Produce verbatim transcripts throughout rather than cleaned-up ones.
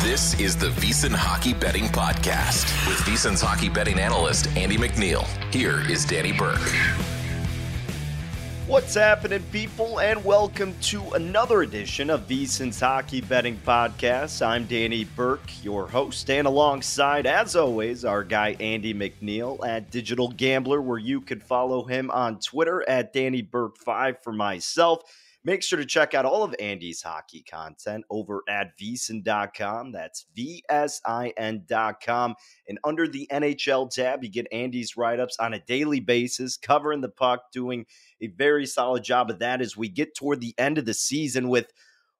This is the VSiN Hockey Betting Podcast with VSiN's hockey betting analyst, Andy McNeil. Here is Danny Burke. What's happening, people, and welcome to another edition of VSiN's Hockey Betting Podcast. I'm Danny Burke, your host, and alongside, as always, our guy Andy McNeil at Digital Gambler, where you can follow him on Twitter at Danny Burke five for myself. Make sure to check out all of Andy's hockey content over at V S I N dot com. That's V S I N dot com. And under the N H L tab, you get Andy's write-ups on a daily basis, covering the puck, doing a very solid job of that as we get toward the end of the season with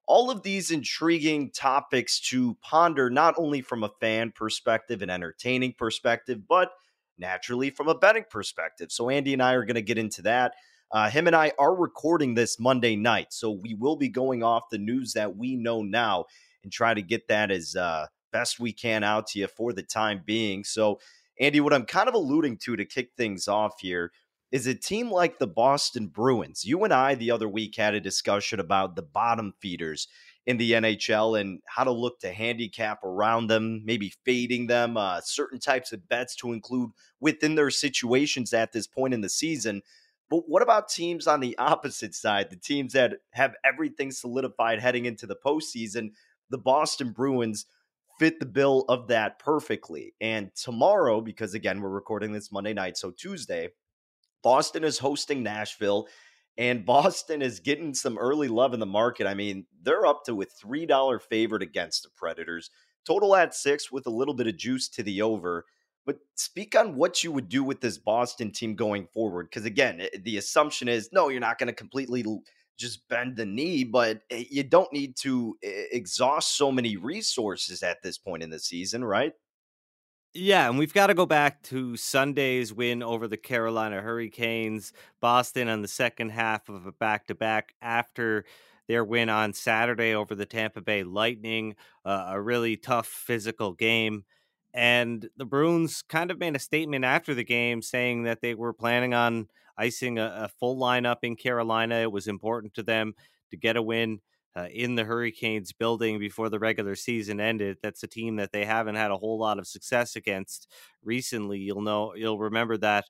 all of these intriguing topics to ponder, not only from a fan perspective, an entertaining perspective, but naturally from a betting perspective. So Andy and I are going to get into that. Uh, him and I are recording this Monday night, so we will be going off the news that we know now and try to get that as uh, best we can out to you for the time being. So, Andy, what I'm kind of alluding to to kick things off here is a team like the Boston Bruins. You and I the other week had a discussion about the bottom feeders in the N H L and how to look to handicap around them, maybe fading them, uh, certain types of bets to include within their situations at this point in the season. But what about teams on the opposite side, the teams that have everything solidified heading into the postseason? The Boston Bruins fit the bill of that perfectly. And tomorrow, because again, we're recording this Monday night, so Tuesday, Boston is hosting Nashville, and Boston is getting some early love in the market. I mean, they're up to a three dollars favorite against the Predators. Total at six with a little bit of juice to the over. But speak on what you would do with this Boston team going forward. Because again, the assumption is, no, you're not going to completely just bend the knee, but you don't need to exhaust so many resources at this point in the season, right? Yeah, and we've got to go back to Sunday's win over the Carolina Hurricanes. Boston on the second half of a back-to-back after their win on Saturday over the Tampa Bay Lightning, uh, a really tough physical game. And the Bruins kind of made a statement after the game saying that they were planning on icing a, a full lineup in Carolina. It was important to them to get a win uh, in the Hurricanes building before the regular season ended. That's a team that they haven't had a whole lot of success against recently. You'll know, you'll remember that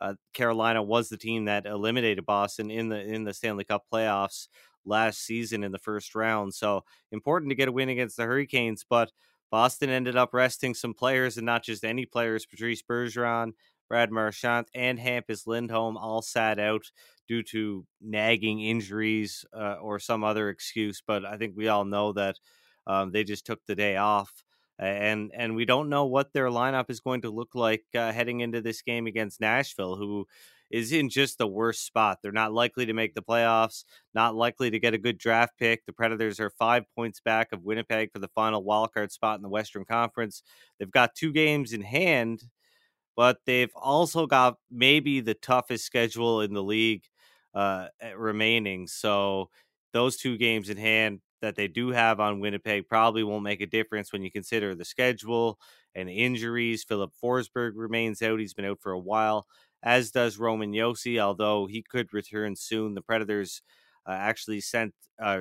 uh, Carolina was the team that eliminated Boston in the in the Stanley Cup playoffs last season in the first round. So important to get a win against the Hurricanes, but Boston ended up resting some players, and not just any players. Patrice Bergeron, Brad Marchand and Hampus Lindholm all sat out due to nagging injuries uh, or some other excuse. But I think we all know that um, they just took the day off. And and we don't know what their lineup is going to look like uh, heading into this game against Nashville, who is in just the worst spot. They're not likely to make the playoffs, not likely to get a good draft pick. The Predators are five points back of Winnipeg for the final wildcard spot in the Western Conference. They've got two games in hand, but they've also got maybe the toughest schedule in the league uh, remaining. So those two games in hand that they do have on Winnipeg probably won't make a difference when you consider the schedule and injuries. Filip Forsberg remains out. He's been out for a while, as does Roman Yossi, although he could return soon. The Predators uh, actually sent uh,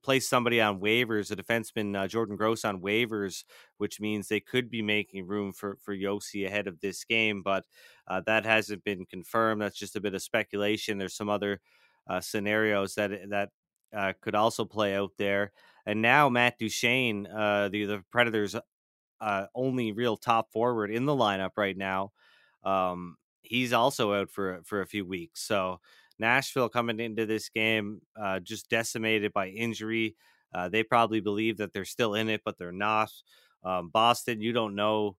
placed somebody on waivers, a defenseman, uh, Jordan Gross, on waivers, which means they could be making room for, for Yossi ahead of this game, but uh, that hasn't been confirmed. That's just a bit of speculation. There's some other uh, scenarios that that uh, could also play out there. And now Matt Duchesne, uh, the, the Predators' uh, only real top forward in the lineup right now, um, he's also out for, for a few weeks. So Nashville coming into this game uh, just decimated by injury. Uh, they probably believe that they're still in it, but they're not. Um, Boston, you don't know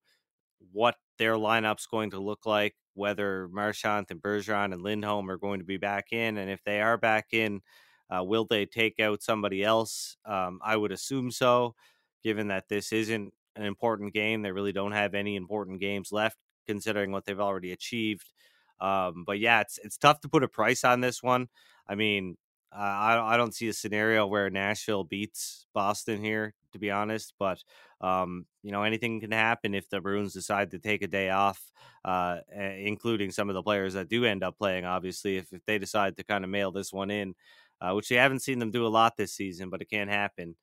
what their lineup's going to look like, whether Marchand and Bergeron and Lindholm are going to be back in. And if they are back in, uh, will they take out somebody else? Um, I would assume so, given that this isn't an important game. They really don't have any important games left, considering what they've already achieved. Um, but yeah, it's it's tough to put a price on this one. I mean, uh, I, I don't see a scenario where Nashville beats Boston here, to be honest. But, um, you know, anything can happen if the Bruins decide to take a day off, uh, including some of the players that do end up playing, obviously, if, if they decide to kind of mail this one in, uh, which they haven't seen them do a lot this season, but it can happen.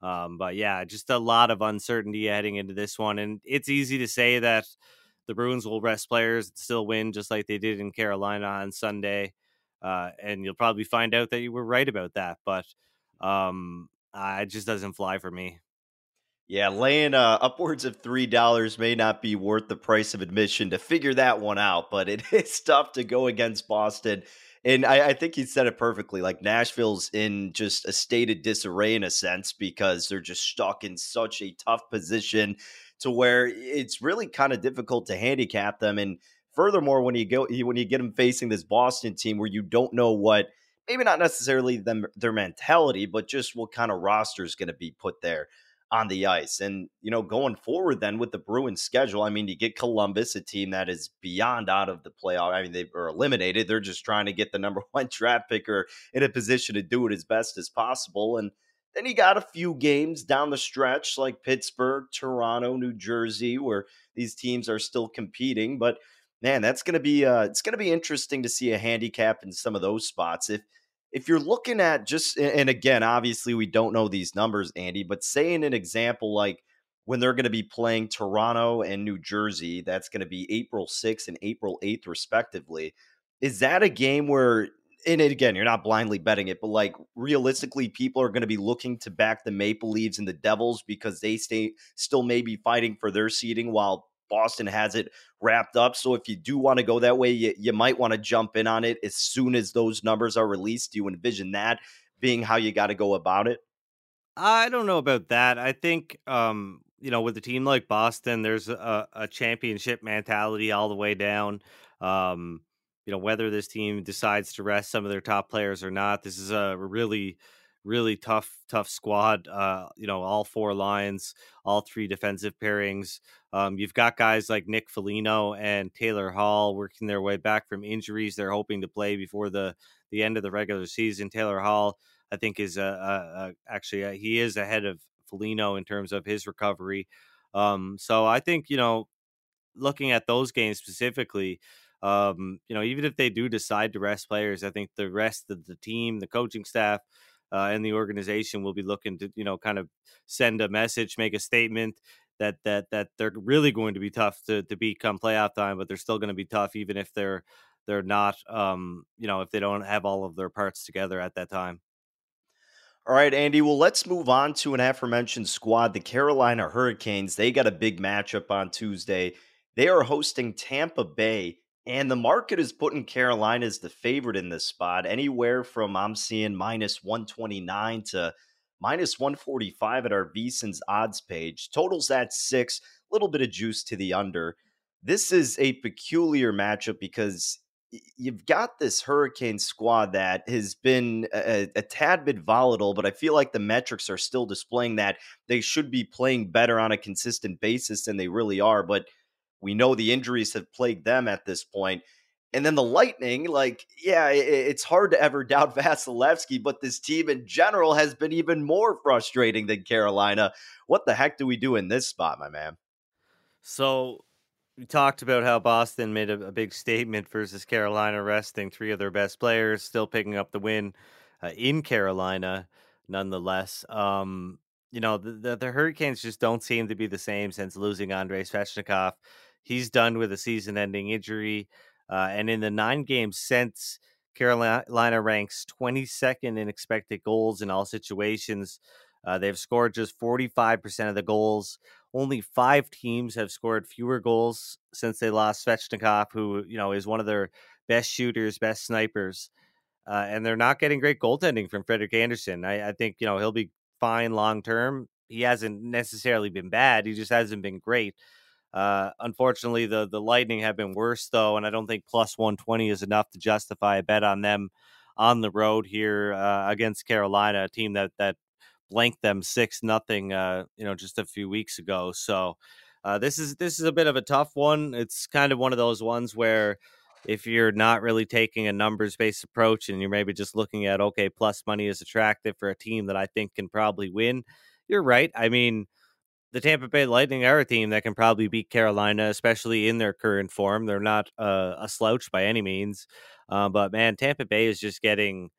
Um, but yeah, just a lot of uncertainty heading into this one. And it's easy to say that the Bruins will rest players and still win, just like they did in Carolina on Sunday. Uh, and you'll probably find out that you were right about that. But um, uh, it just doesn't fly for me. Yeah, laying uh, upwards of three dollars may not be worth the price of admission to figure that one out. But it is tough to go against Boston. And I, I think he said it perfectly. Like, Nashville's in just a state of disarray in a sense, because they're just stuck in such a tough position to where it's really kind of difficult to handicap them. And furthermore, when you go, when you get them facing this Boston team where you don't know what, maybe not necessarily them, their mentality, but just what kind of roster is going to be put there on the ice. And, you know, going forward then with the Bruins schedule, I mean, you get Columbus, a team that is beyond out of the playoff. I mean, they are eliminated. They're just trying to get the number one draft picker in a position to do it as best as possible. And then you got a few games down the stretch like Pittsburgh, Toronto, New Jersey, where these teams are still competing. But man, that's going to be uh, it's going to be interesting to see a handicap in some of those spots. If if you're looking at just, and again, obviously we don't know these numbers, Andy, but say in an example like when they're going to be playing Toronto and New Jersey, that's going to be April sixth and April eighth respectively. Is that a game where, and again, you're not blindly betting it, but like realistically, people are going to be looking to back the Maple Leafs and the Devils because they stay still may be fighting for their seeding while Boston has it wrapped up. So if you do want to go that way, you, you might want to jump in on it as soon as those numbers are released. Do you envision that being how you got to go about it? I don't know about that. I think, um, you know, with a team like Boston, there's a, a championship mentality all the way down. Um, You know, whether this team decides to rest some of their top players or not, this is a really, really tough, tough squad. Uh, you know, all four lines, all three defensive pairings. Um, you've got guys like Nick Foligno and Taylor Hall working their way back from injuries. They're hoping to play before the, the end of the regular season. Taylor Hall, I think, is a, a, a actually a, he is ahead of Foligno in terms of his recovery. Um, so I think, you know, looking at those games specifically, Um, you know, even if they do decide to rest players, I think the rest of the team, the coaching staff, uh, and the organization will be looking to, you know, kind of send a message, make a statement that that that they're really going to be tough to to beat come playoff time, but they're still going to be tough even if they're they're not, um, you know, if they don't have all of their parts together at that time. All right, Andy, well, let's move on to an aforementioned squad, the Carolina Hurricanes. They got a big matchup on Tuesday. They are hosting Tampa Bay And the market is putting Carolina as the favorite in this spot, anywhere from I'm seeing minus one twenty-nine to minus one forty-five at our VSiN's odds page. Totals at six, a little bit of juice to the under. This is a peculiar matchup because you've got this Hurricane squad that has been a, a tad bit volatile, but I feel like the metrics are still displaying that they should be playing better on a consistent basis than they really are. But we know the injuries have plagued them at this point. And then the Lightning, like, yeah, it, it's hard to ever doubt Vasilevsky, but this team in general has been even more frustrating than Carolina. What the heck do we do in this spot, my man? So we talked about how Boston made a, a big statement versus Carolina, resting three of their best players, still picking up the win uh, in Carolina, nonetheless. Um, you know, the, the, the Hurricanes just don't seem to be the same since losing Andrei Svechnikov. He's done with a season-ending injury. Uh, and in the nine games since, Carolina ranks twenty-second in expected goals in all situations. Uh, they've scored just forty-five percent of the goals. Only five teams have scored fewer goals since they lost Svechnikov, who, you know, is one of their best shooters, best snipers. Uh, and they're not getting great goaltending from Frederik Andersen. I, I think, you know, he'll be fine long term. He hasn't necessarily been bad. He just hasn't been great. Uh, unfortunately, the, the Lightning have been worse, though, and I don't think plus one twenty is enough to justify a bet on them on the road here uh, against Carolina, a team that that blanked them six nothing, uh, you know, just a few weeks ago. So uh, this is this is a bit of a tough one. It's kind of one of those ones where if you're not really taking a numbers based approach and you're maybe just looking at, OK, plus money is attractive for a team that I think can probably win. You're right. I mean, the Tampa Bay Lightning are a team that can probably beat Carolina, especially in their current form. They're not uh, a slouch by any means. Uh, but, man, Tampa Bay is just getting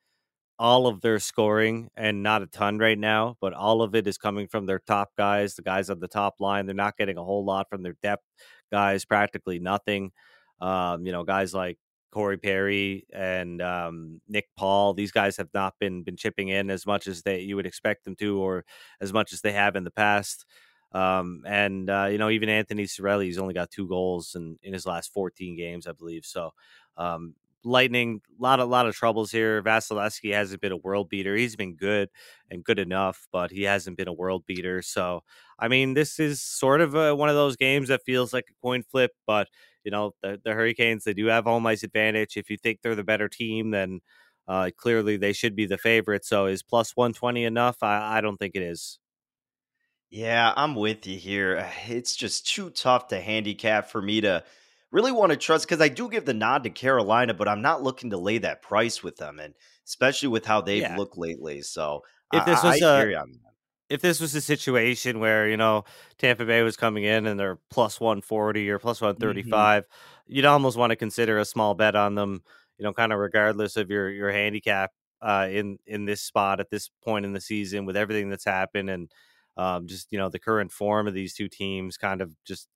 all of their scoring, and not a ton right now, but all of it is coming from their top guys, the guys on the top line. They're not getting a whole lot from their depth guys, practically nothing. Um, you know, guys like Corey Perry and um, Nick Paul, these guys have not been been chipping in as much as they you would expect them to, or as much as they have in the past. Um, and, uh, you know, even Anthony Cirelli, he's only got two goals in, in his last fourteen games, I believe. So, um, Lightning, a lot, a lot of troubles here. Vasilevsky hasn't been a world beater. He's been good and good enough, but he hasn't been a world beater. So, I mean, this is sort of a, one of those games that feels like a coin flip, but you know, the, the Hurricanes, they do have home ice advantage. If you think they're the better team, then, uh, clearly they should be the favorite. So is plus one twenty enough? I, I don't think it is. Yeah, I'm with you here. It's just too tough to handicap for me to really want to trust, because I do give the nod to Carolina, but I'm not looking to lay that price with them, and especially with how they've yeah. looked lately. So if this I, was I a, if this was a situation where, you know, Tampa Bay was coming in and they're plus one forty or plus one thirty-five, mm-hmm. you'd almost want to consider a small bet on them, you know, kind of regardless of your your handicap uh, in in this spot at this point in the season with everything that's happened and. Um, just, you know, the current form of these two teams kind of just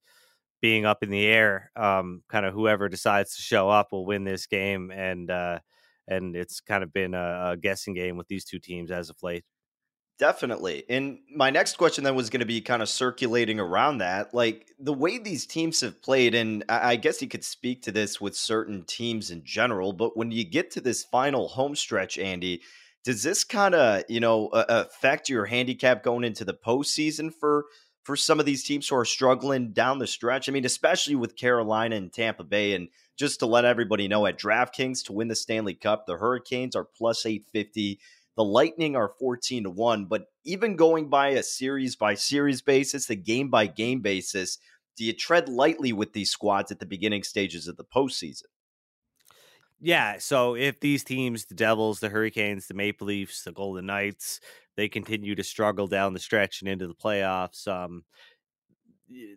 being up in the air, um, kind of whoever decides to show up will win this game. And uh, and it's kind of been a, a guessing game with these two teams as of late. Definitely. And my next question then was going to be kind of circulating around that, like the way these teams have played. And I, I guess you could speak to this with certain teams in general. But when you get to this final home stretch, Andy, does this kind of, you know, uh, affect your handicap going into the postseason for for some of these teams who are struggling down the stretch? I mean, especially with Carolina and Tampa Bay. And just to let everybody know, at DraftKings to win the Stanley Cup, the Hurricanes are plus eight fifty. The Lightning are fourteen to one. But even going by a series by series basis, a game by game basis, do you tread lightly with these squads at the beginning stages of the postseason? Yeah, so if these teams, the Devils, the Hurricanes, the Maple Leafs, the Golden Knights, they continue to struggle down the stretch and into the playoffs, um,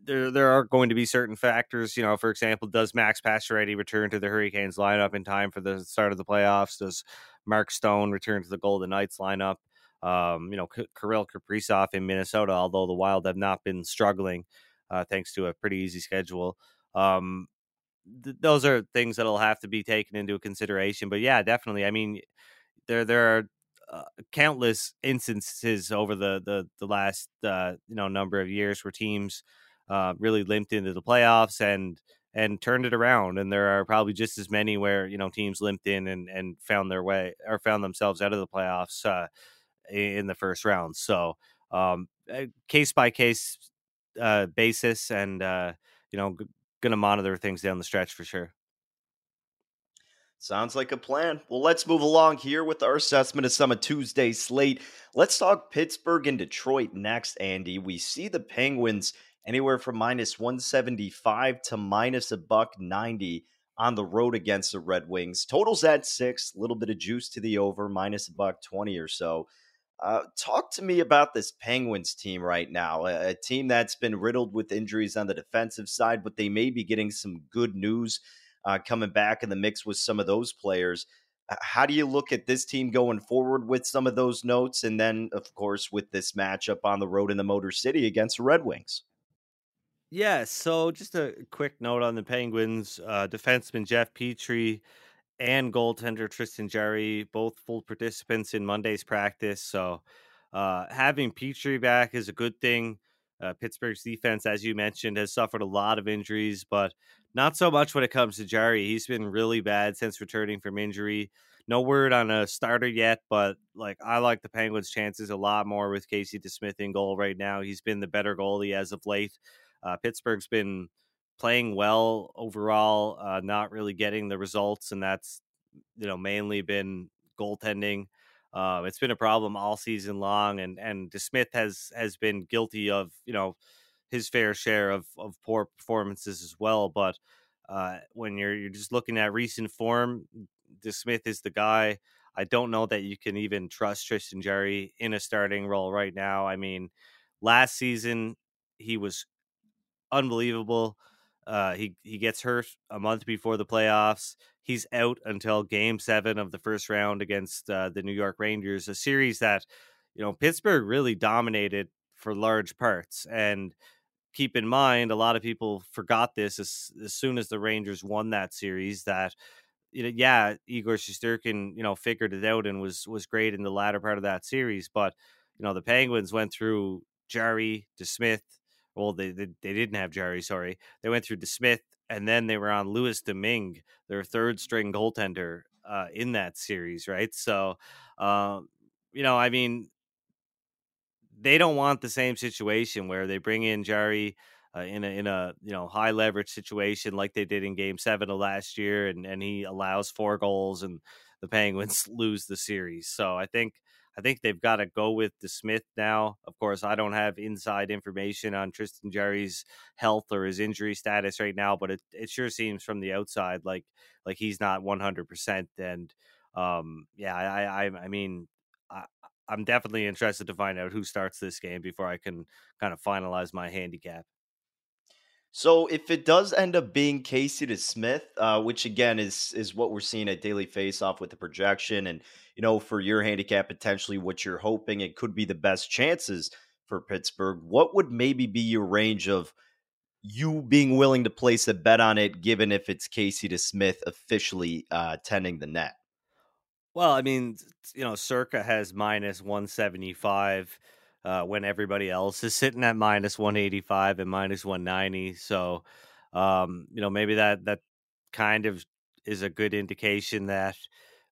there there are going to be certain factors. You know, for example, does Max Pacioretty return to the Hurricanes lineup in time for the start of the playoffs? Does Mark Stone return to the Golden Knights lineup? Um, you know, K- Kirill Kaprizov in Minnesota, although the Wild have not been struggling uh, thanks to a pretty easy schedule. Um Those are things that'll have to be taken into consideration. But yeah, definitely. I mean, there there are uh, countless instances over the the the last uh, you know number of years where teams uh, really limped into the playoffs and and turned it around. And there are probably just as many where, you know, teams limped in and, and found their way or found themselves out of the playoffs uh, in the first round. So um, case by case uh, basis and, uh, you know, g- going to monitor things down the stretch for sure. Sounds like a plan. Well, let's move along here with our assessment of some of Tuesday's slate. Let's talk Pittsburgh and Detroit next, Andy. We see the Penguins anywhere from minus one seventy-five to minus a buck ninety on the road against the Red Wings. Totals at six, a little bit of juice to the over, minus a buck twenty or so. Uh, talk to me about this Penguins team right now, a, a team that's been riddled with injuries on the defensive side, but they may be getting some good news uh, coming back in the mix with some of those players. Uh, how do you look at this team going forward with some of those notes? And then, of course, with this matchup on the road in the Motor City against the Red Wings? Yeah, so just a quick note on the Penguins. Uh, defenseman Jeff Petrie and goaltender Tristan Jarry, both full participants in Monday's practice. So uh, having Petrie back is a good thing. Uh, Pittsburgh's defense, as you mentioned, has suffered a lot of injuries, but not so much when it comes to Jarry. He's been really bad since returning from injury. No word on a starter yet, but like I like the Penguins' chances a lot more with Casey DeSmith in goal right now. He's been the better goalie as of late. Uh, Pittsburgh's been playing well overall, uh, not really getting the results, and that's, you know, mainly been goaltending. Uh, it's been a problem all season long, and and DeSmith has has been guilty of, you know, his fair share of of poor performances as well. But uh, when you're you're just looking at recent form, DeSmith is the guy. I don't know that you can even trust Tristan Jarry in a starting role right now. I mean, last season he was unbelievable. Uh, he, he gets hurt a month before the playoffs. He's out until game seven of the first round against uh, the New York Rangers, a series that, you know, Pittsburgh really dominated for large parts. And keep in mind, a lot of people forgot this as, as soon as the Rangers won that series that, you know, yeah, Igor Shesterkin, you know, figured it out and was, was great in the latter part of that series. But, you know, the Penguins went through Jarry, DeSmith, Well, they, they they didn't have Jarry, sorry. They went through DeSmith, and then they were on Louis Domingue, their third-string goaltender uh, in that series, right? So, uh, you know, I mean, they don't want the same situation where they bring in Jarry uh, in a, in a you know, high-leverage situation like they did in Game seven of last year, and, and he allows four goals, and the Penguins lose the series. So I think... I think they've got to go with DeSmith now. Of course, I don't have inside information on Tristan Jarry's health or his injury status right now, but it, it sure seems from the outside like like he's not one hundred percent. And um, yeah, I I, I mean, I, I'm definitely interested to find out who starts this game before I can kind of finalize my handicap. So if it does end up being Casey DeSmith, uh, which again is is what we're seeing at Daily Faceoff with the projection, and you know, for your handicap, potentially what you're hoping it could be the best chances for Pittsburgh, what would maybe be your range of you being willing to place a bet on it, given if it's Casey DeSmith officially uh, tending the net? Well, I mean, you know, Circa has minus one seventy-five. Uh, when everybody else is sitting at minus one eighty-five and minus one ninety. So, um, you know, maybe that, that kind of is a good indication that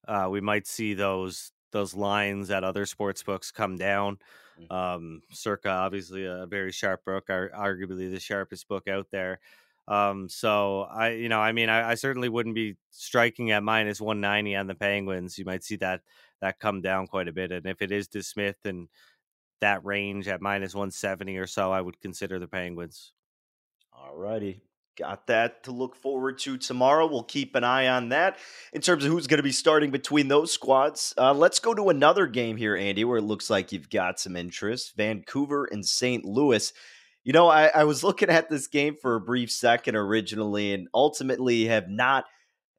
uh, we might see those those lines at other sports books come down. Um, Circa, obviously, a very sharp book, are arguably the sharpest book out there. Um, so, I, you know, I mean, I, I certainly wouldn't be striking at minus one ninety on the Penguins. You might see that that come down quite a bit. And if it is DeSmith and that range at minus one seventy or so, I would consider the Penguins. All righty. Got that to look forward to tomorrow. We'll keep an eye on that in terms of who's going to be starting between those squads. Uh, let's go to another game here, Andy, where it looks like you've got some interest. Vancouver and Saint Louis. You know, I, I was looking at this game for a brief second originally and ultimately have not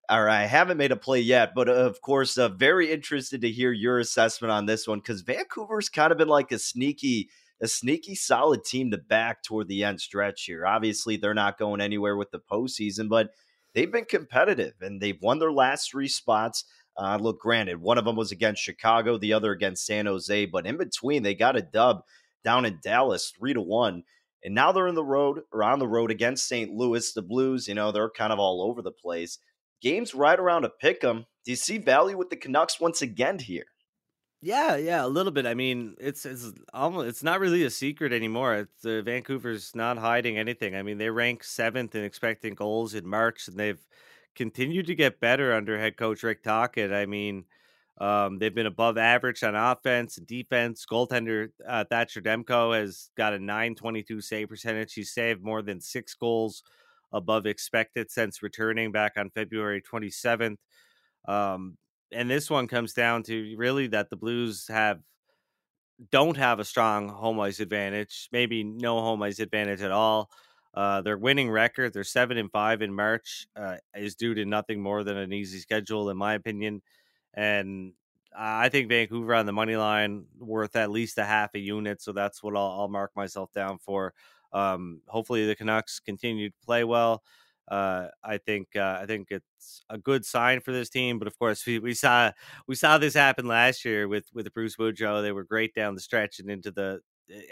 Or I haven't made a play yet, but of course, uh, very interested to hear your assessment on this one because Vancouver's kind of been like a sneaky, a sneaky solid team to back toward the end stretch here. Obviously, they're not going anywhere with the postseason, but they've been competitive and they've won their last three spots. Uh, look, granted, one of them was against Chicago, the other against San Jose, but in between, they got a dub down in Dallas, three to one. And now they're in the road or on the road against Saint Louis. The Blues, you know, they're kind of all over the place. Game's right around a pick 'em. Do you see value with the Canucks once again here? Yeah, yeah, a little bit. I mean, it's it's almost it's not really a secret anymore. It's, uh, Vancouver's not hiding anything. I mean, they rank seventh in expecting goals in March, and they've continued to get better under head coach Rick Tocchet. I mean, um, they've been above average on offense and defense. Goaltender uh, Thatcher Demko has got a nine twenty-two save percentage. He's saved more than six goals above expected since returning back on February twenty-seventh. Um, and this one comes down to really that the Blues have don't have a strong home ice advantage, maybe no home ice advantage at all. Uh, their winning record, they're seven and five in March, uh, is due to nothing more than an easy schedule, in my opinion. And I think Vancouver on the money line worth at least a half a unit. So that's what I'll, I'll mark myself down for. Um, hopefully the Canucks continue to play well. Uh, I think uh, I think it's a good sign for this team. But of course, we, we saw we saw this happen last year with with Bruce Boudreau. They were great down the stretch and into the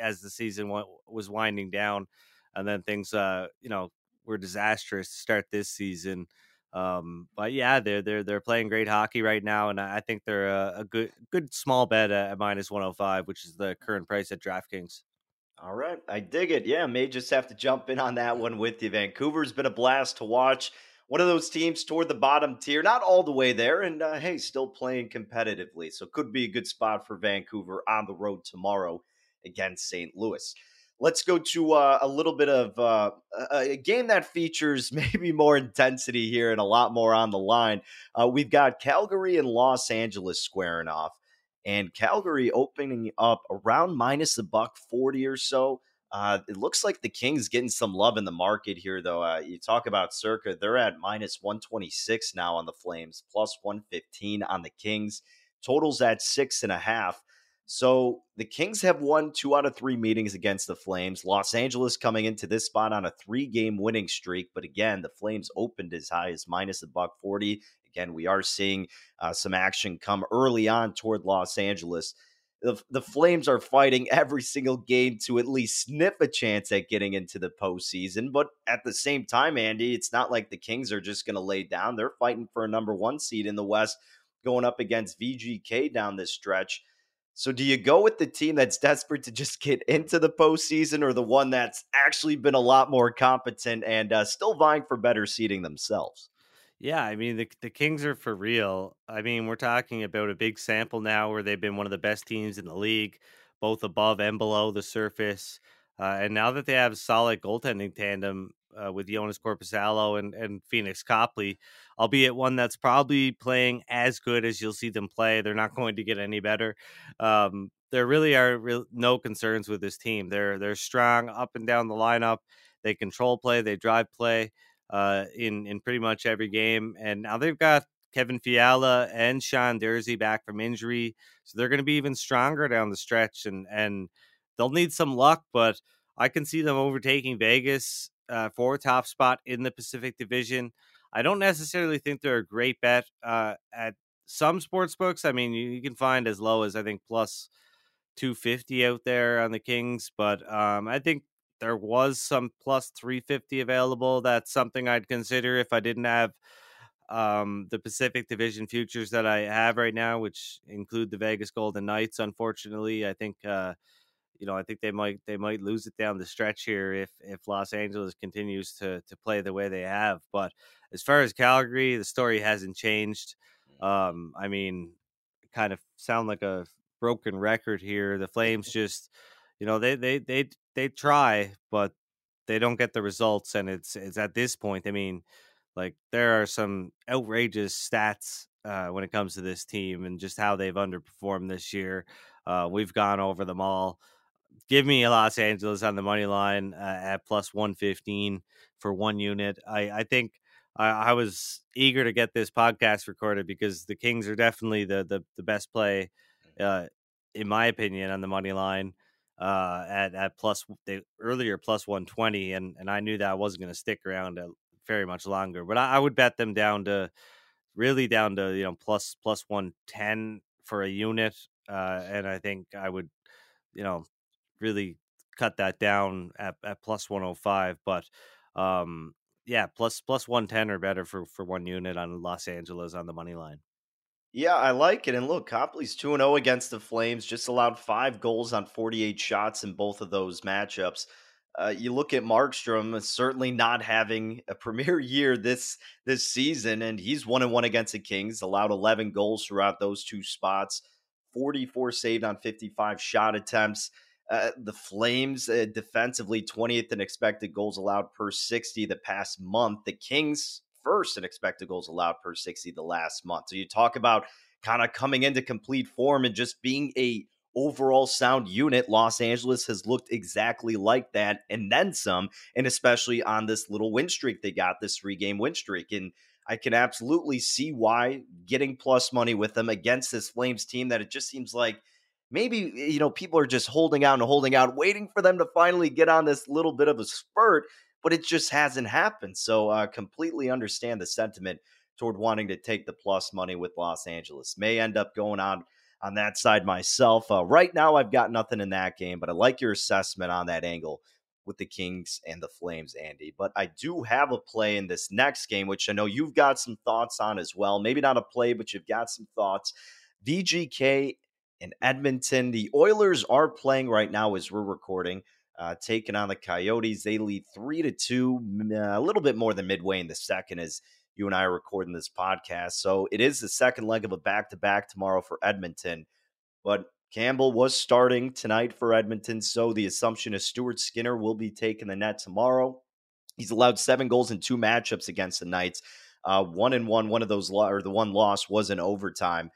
as the season w- was winding down, and then things uh, you know were disastrous to start this season. Um, but yeah, they're they're they're playing great hockey right now, and I think they're a, a good good small bet at minus one oh five, which is the current price at DraftKings. All right. I dig it. Yeah, may just have to jump in on that one with you. Vancouver's been a blast to watch. One of those teams toward the bottom tier, not all the way there, and uh, hey, still playing competitively. So could be a good spot for Vancouver on the road tomorrow against Saint Louis. Let's go to uh, a little bit of uh, a game that features maybe more intensity here and a lot more on the line. Uh, we've got Calgary and Los Angeles squaring off. And Calgary opening up around minus a buck forty or so. Uh, it looks like the Kings getting some love in the market here, though. Uh, you talk about Circa. They're at minus one twenty-six now on the Flames, plus one fifteen on the Kings. Totals at six and a half. So the Kings have won two out of three meetings against the Flames. Los Angeles coming into this spot on a three-game winning streak. But again, the Flames opened as high as minus a buck forty. Again, we are seeing uh, some action come early on toward Los Angeles. The, the Flames are fighting every single game to at least sniff a chance at getting into the postseason. But at the same time, Andy, it's not like the Kings are just going to lay down. They're fighting for a number one seed in the West, going up against V G K down this stretch. So do you go with the team that's desperate to just get into the postseason, or the one that's actually been a lot more competent and uh, still vying for better seeding themselves? Yeah, I mean, the the Kings are for real. I mean, we're talking about a big sample now where they've been one of the best teams in the league, both above and below the surface. Uh, and now that they have a solid goaltending tandem uh, with Jonas Corposalo and, and Phoenix Copley, albeit one that's probably playing as good as you'll see them play. They're not going to get any better. Um, there really are real, no concerns with this team. They're, they're strong up and down the lineup. They control play. They drive play. Uh, in, in pretty much every game. And now they've got Kevin Fiala and Sean Durzi back from injury. So they're going to be even stronger down the stretch, and, and they'll need some luck, but I can see them overtaking Vegas uh, for top spot in the Pacific Division. I don't necessarily think they're a great bet uh, at some sports books. I mean, you, you can find as low as I think plus two fifty out there on the Kings, but um, I think there was some plus three fifty available. That's something I'd consider if I didn't have um, the Pacific Division futures that I have right now, which include the Vegas Golden Knights. Unfortunately, I think uh, you know I think they might they might lose it down the stretch here if if Los Angeles continues to to play the way they have. But as far as Calgary, the story hasn't changed. Um, I mean, kind of sound like a broken record here. The Flames just. You know, they, they they they try, but they don't get the results. And it's it's at this point, I mean, like there are some outrageous stats uh, when it comes to this team and just how they've underperformed this year. Uh, we've gone over them all. Give me Los Angeles on the money line uh, at plus one fifteen for one unit. I, I think I, I was eager to get this podcast recorded because the Kings are definitely the, the, the best play, uh, in my opinion, on the money line. Uh, at at plus they earlier plus one twenty, and and I knew that I wasn't going to stick around uh, very much longer. But I, I would bet them down to really down to you know plus plus one ten for a unit, uh, and I think I would you know really cut that down at, at plus one oh five, but um, yeah, plus plus one ten or better for, for one unit on Los Angeles on the money line. Yeah, I like it. And look, Copley's two and oh against the Flames, just allowed five goals on forty-eight shots in both of those matchups. Uh, you look at Markstrom, certainly not having a premier year this this season, and he's one and one against the Kings, allowed eleven goals throughout those two spots, forty-four saved on fifty-five shot attempts. Uh, the Flames uh, defensively twentieth in expected goals allowed per sixty the past month. The Kings first in expected goals allowed per sixty the last month. So you talk about kind of coming into complete form and just being a overall sound unit. Los Angeles has looked exactly like that and then some, and especially on this little win streak they got, this three-game win streak. And I can absolutely see why getting plus money with them against this Flames team that it just seems like maybe, you know, people are just holding out and holding out, waiting for them to finally get on this little bit of a spurt, but it just hasn't happened. So I uh, completely understand the sentiment toward wanting to take the plus money with Los Angeles. May end up going on on that side myself. Uh, right now, I've got nothing in that game, but I like your assessment on that angle with the Kings and the Flames, Andy. But I do have a play in this next game, which I know you've got some thoughts on as well. Maybe not a play, but you've got some thoughts. V G K and Edmonton. The Oilers are playing right now as we're recording, uh, taking on the Coyotes. They lead three to two, a little bit more than midway in the second as you and I are recording this podcast. So it is the second leg of a back-to-back tomorrow for Edmonton. But Campbell was starting tonight for Edmonton, so the assumption is Stuart Skinner will be taking the net tomorrow. He's allowed seven goals in two matchups against the Knights. Uh, one and one, one of those, lo- or the one loss was in overtime.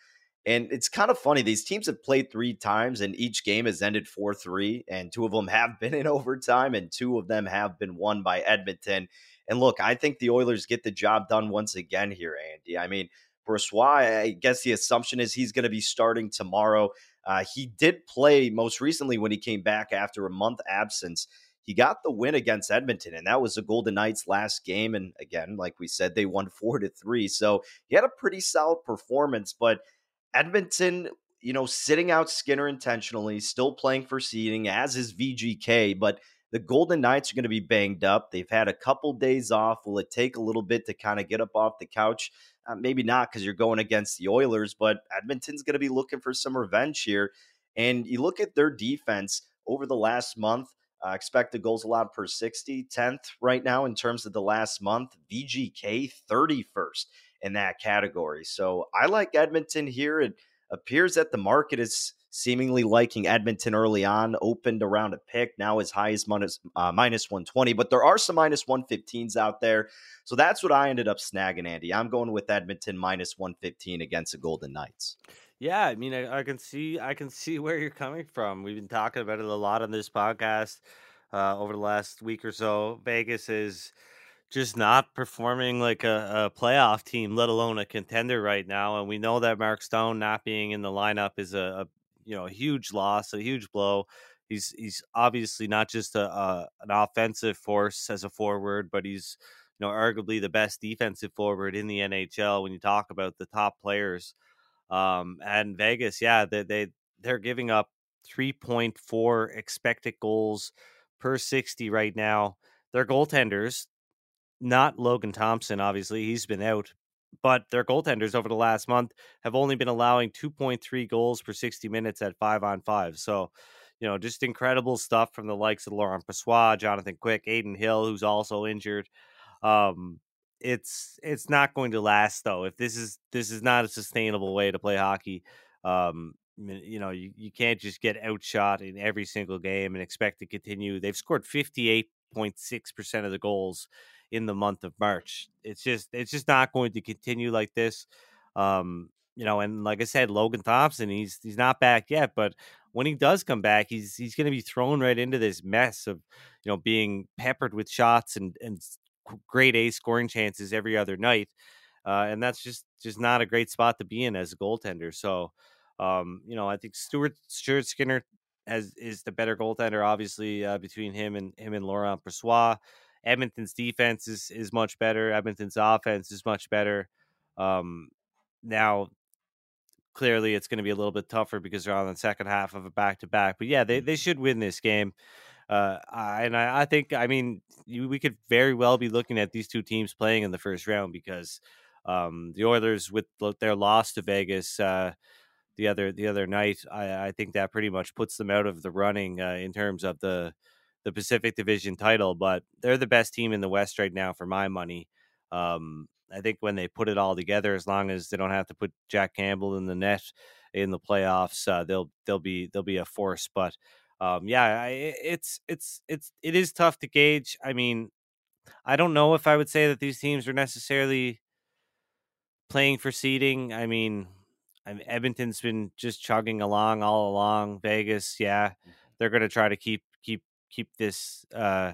And it's kind of funny. These teams have played three times, and each game has ended four three, and two of them have been in overtime, and two of them have been won by Edmonton. And look, I think the Oilers get the job done once again here, Andy. I mean, Brossoit, I guess the assumption is he's going to be starting tomorrow. Uh, he did play most recently when he came back after a month absence. He got the win against Edmonton, and that was the Golden Knights' last game. And again, like we said, they won four to three. So he had a pretty solid performance. But Edmonton, you know, sitting out Skinner intentionally, still playing for seeding, as is V G K. But the Golden Knights are going to be banged up. They've had a couple days off. Will it take a little bit to kind of get up off the couch? Uh, maybe not, because you're going against the Oilers, but Edmonton's going to be looking for some revenge here. And you look at their defense over the last month, uh, expected goals allowed per sixty, tenth right now in terms of the last month, V G K thirty-first in that category. So I like Edmonton here. It appears that the market is seemingly liking Edmonton early on, opened around a pick, now as high as minus, uh, minus one twenty, but there are some minus one fifteens out there. So that's what I ended up snagging, Andy. I'm going with Edmonton minus one fifteen against the Golden Knights. Yeah, I mean, I, I can see I can see where you're coming from. We've been talking about it a lot on this podcast uh, over the last week or so. Vegas is just not performing like a, a playoff team, let alone a contender right now. And we know that Mark Stone not being in the lineup is a, a you know, a huge loss, a huge blow. He's he's obviously not just a, a an offensive force as a forward, but he's, you know, arguably the best defensive forward in the N H L when you talk about the top players. Um, and Vegas, yeah, they, they, they're giving up three point four expected goals per sixty right now. Their goaltenders, not Logan Thompson, obviously, he's been out, but their goaltenders over the last month have only been allowing two point three goals per sixty minutes at five on five. So, you know, just incredible stuff from the likes of Laurent Brossoit, Jonathan Quick, Aiden Hill, who's also injured. Um, it's, it's not going to last though. If this is, this is not a sustainable way to play hockey. Um, you know, you, you can't just get outshot in every single game and expect to continue. They've scored fifty-eight point six percent of the goals in the month of March. It's just, it's just not going to continue like this. Um, you know, and like I said, Logan Thompson, he's, he's not back yet, but when he does come back, he's, he's going to be thrown right into this mess of, you know, being peppered with shots and, and grade A scoring chances every other night. Uh, and that's just, just not a great spot to be in as a goaltender. So, um, you know, I think Stuart, Stuart Skinner has, is the better goaltender, obviously, uh, between him and him and Laurent Brossoit. Edmonton's defense is, is much better. Edmonton's offense is much better. Um, now, clearly, it's going to be a little bit tougher because they're on the second half of a back-to-back. But, yeah, they, they should win this game. Uh, and I, I think, I mean, you, we could very well be looking at these two teams playing in the first round, because um, the Oilers, with their loss to Vegas uh, the other the other night, I, I think that pretty much puts them out of the running uh, in terms of the the Pacific Division title. But they're the best team in the West right now, for my money. Um, I think when they put it all together, as long as they don't have to put Jack Campbell in the net in the playoffs, uh, they'll they'll be they'll be a force. But Um, yeah, I, it's, it's, it's, it is tough to gauge. I mean, I don't know if I would say that these teams are necessarily playing for seeding. I mean, I'm, Edmonton's been just chugging along all along. Vegas, yeah, they're going to try to keep, keep, keep this, uh,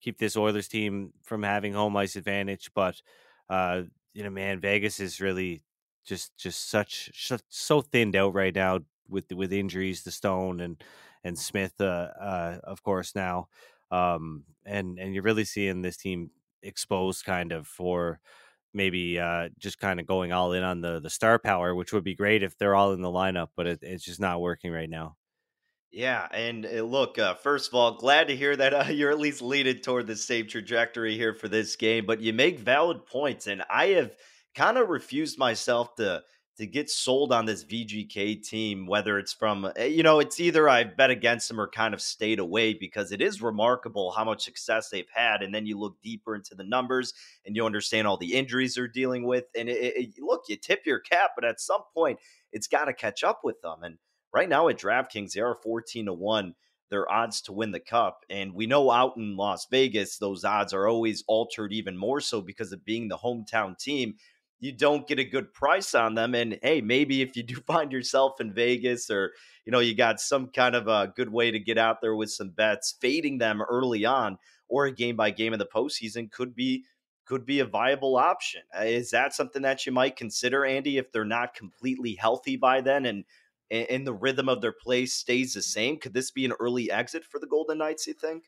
keep this Oilers team from having home ice advantage. But, uh, you know, man, Vegas is really just, just such, so thinned out right now with, with injuries to Stone and, and Smith, uh, uh, of course, now. Um, and, and you're really seeing this team exposed kind of for maybe uh, just kind of going all in on the, the star power, which would be great if they're all in the lineup, but it, it's just not working right now. Yeah, and look, uh, first of all, glad to hear that uh, you're at least leaning toward the same trajectory here for this game, but you make valid points, and I have kind of refused myself to to get sold on this V G K team, whether it's from, you know, it's either I bet against them or kind of stayed away, because it is remarkable how much success they've had. And then you look deeper into the numbers and you understand all the injuries they're dealing with. And it, it, look, you tip your cap, but at some point it's got to catch up with them. And right now at DraftKings, they are fourteen to one. Their odds to win the cup. And we know out in Las Vegas, those odds are always altered even more so because of being the hometown team. You don't get a good price on them. And hey, maybe if you do find yourself in Vegas, or, you know, you got some kind of a good way to get out there with some bets, fading them early on or a game by game of the postseason could be, could be a viable option. Is that something that you might consider, Andy, if they're not completely healthy by then and, and the rhythm of their play stays the same? Could this be an early exit for the Golden Knights, you think?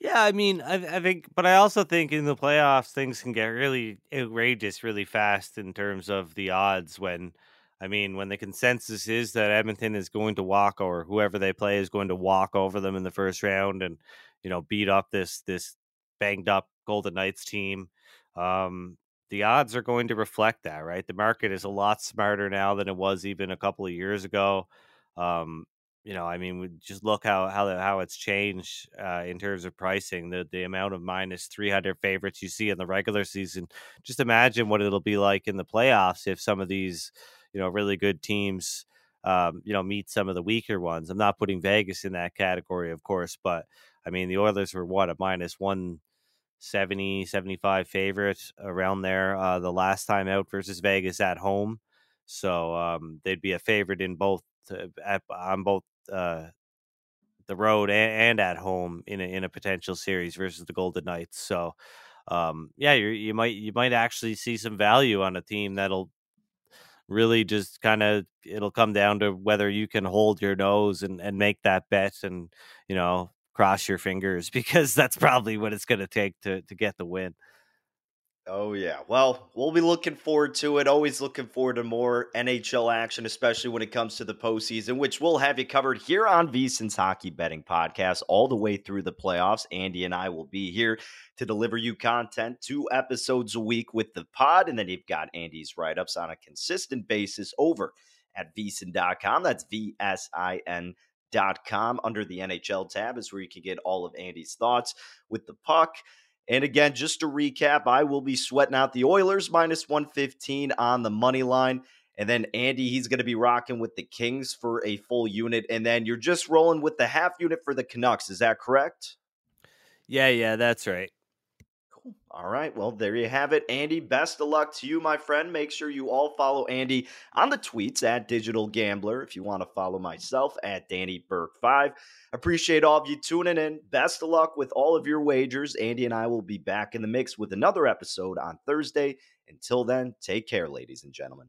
Yeah, I mean, I, I think, but I also think in the playoffs, things can get really outrageous really fast in terms of the odds when, I mean, when the consensus is that Edmonton is going to walk, or whoever they play is going to walk over them in the first round and, you know, beat up this, this banged up Golden Knights team. Um, the odds are going to reflect that, right? The market is a lot smarter now than it was even a couple of years ago. Um, You know, I mean, we just look how how how it's changed uh, in terms of pricing. The the amount of minus three hundred favorites you see in the regular season. Just imagine what it'll be like in the playoffs if some of these, you know, really good teams, um, you know, meet some of the weaker ones. I'm not putting Vegas in that category, of course, but I mean, the Oilers were what, a minus one seventy, seventy five favorite around there uh, the last time out versus Vegas at home. So um, they'd be a favorite in both to, at, on both. Uh, the road and, and at home in a, in a potential series versus the Golden Knights. So, um, yeah, you you might you might actually see some value on a team that'll really just kind of, it'll come down to whether you can hold your nose and, and make that bet and, you know, cross your fingers, because that's probably what it's going to take to to get the win. Oh, yeah. Well, we'll be looking forward to it. Always looking forward to more N H L action, especially when it comes to the postseason, which we'll have you covered here on VSiN's Hockey Betting Podcast all the way through the playoffs. Andy and I will be here to deliver you content two episodes a week with the pod. And then you've got Andy's write-ups on a consistent basis over at V S I N dot com. That's V S I N dot com. Under the N H L tab is where you can get all of Andy's thoughts with the puck. And again, just to recap, I will be sweating out the Oilers minus one fifteen on the money line. And then Andy, he's going to be rocking with the Kings for a full unit. And then you're just rolling with the half unit for the Canucks. Is that correct? Yeah, yeah, that's right. Cool. All right. Well, there you have it, Andy. Best of luck to you, my friend. Make sure you all follow Andy on the tweets at Digital Gambler. If you want to follow myself at Danny Burke five. Appreciate all of you tuning in. Best of luck with all of your wagers. Andy and I will be back in the mix with another episode on Thursday. Until then, take care, ladies and gentlemen.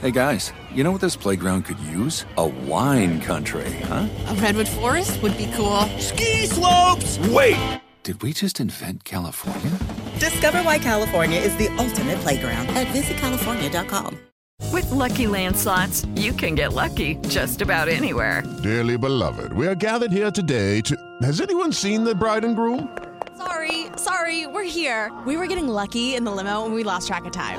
Hey guys, you know what this playground could use? A wine country, huh? A redwood forest would be cool. Ski slopes! Wait! Did we just invent California? Discover why California is the ultimate playground at visit california dot com. With Lucky Land Slots, you can get lucky just about anywhere. Dearly beloved, we are gathered here today to... Has anyone seen the bride and groom? Sorry, sorry, we're here. We were getting lucky in the limo and we lost track of time.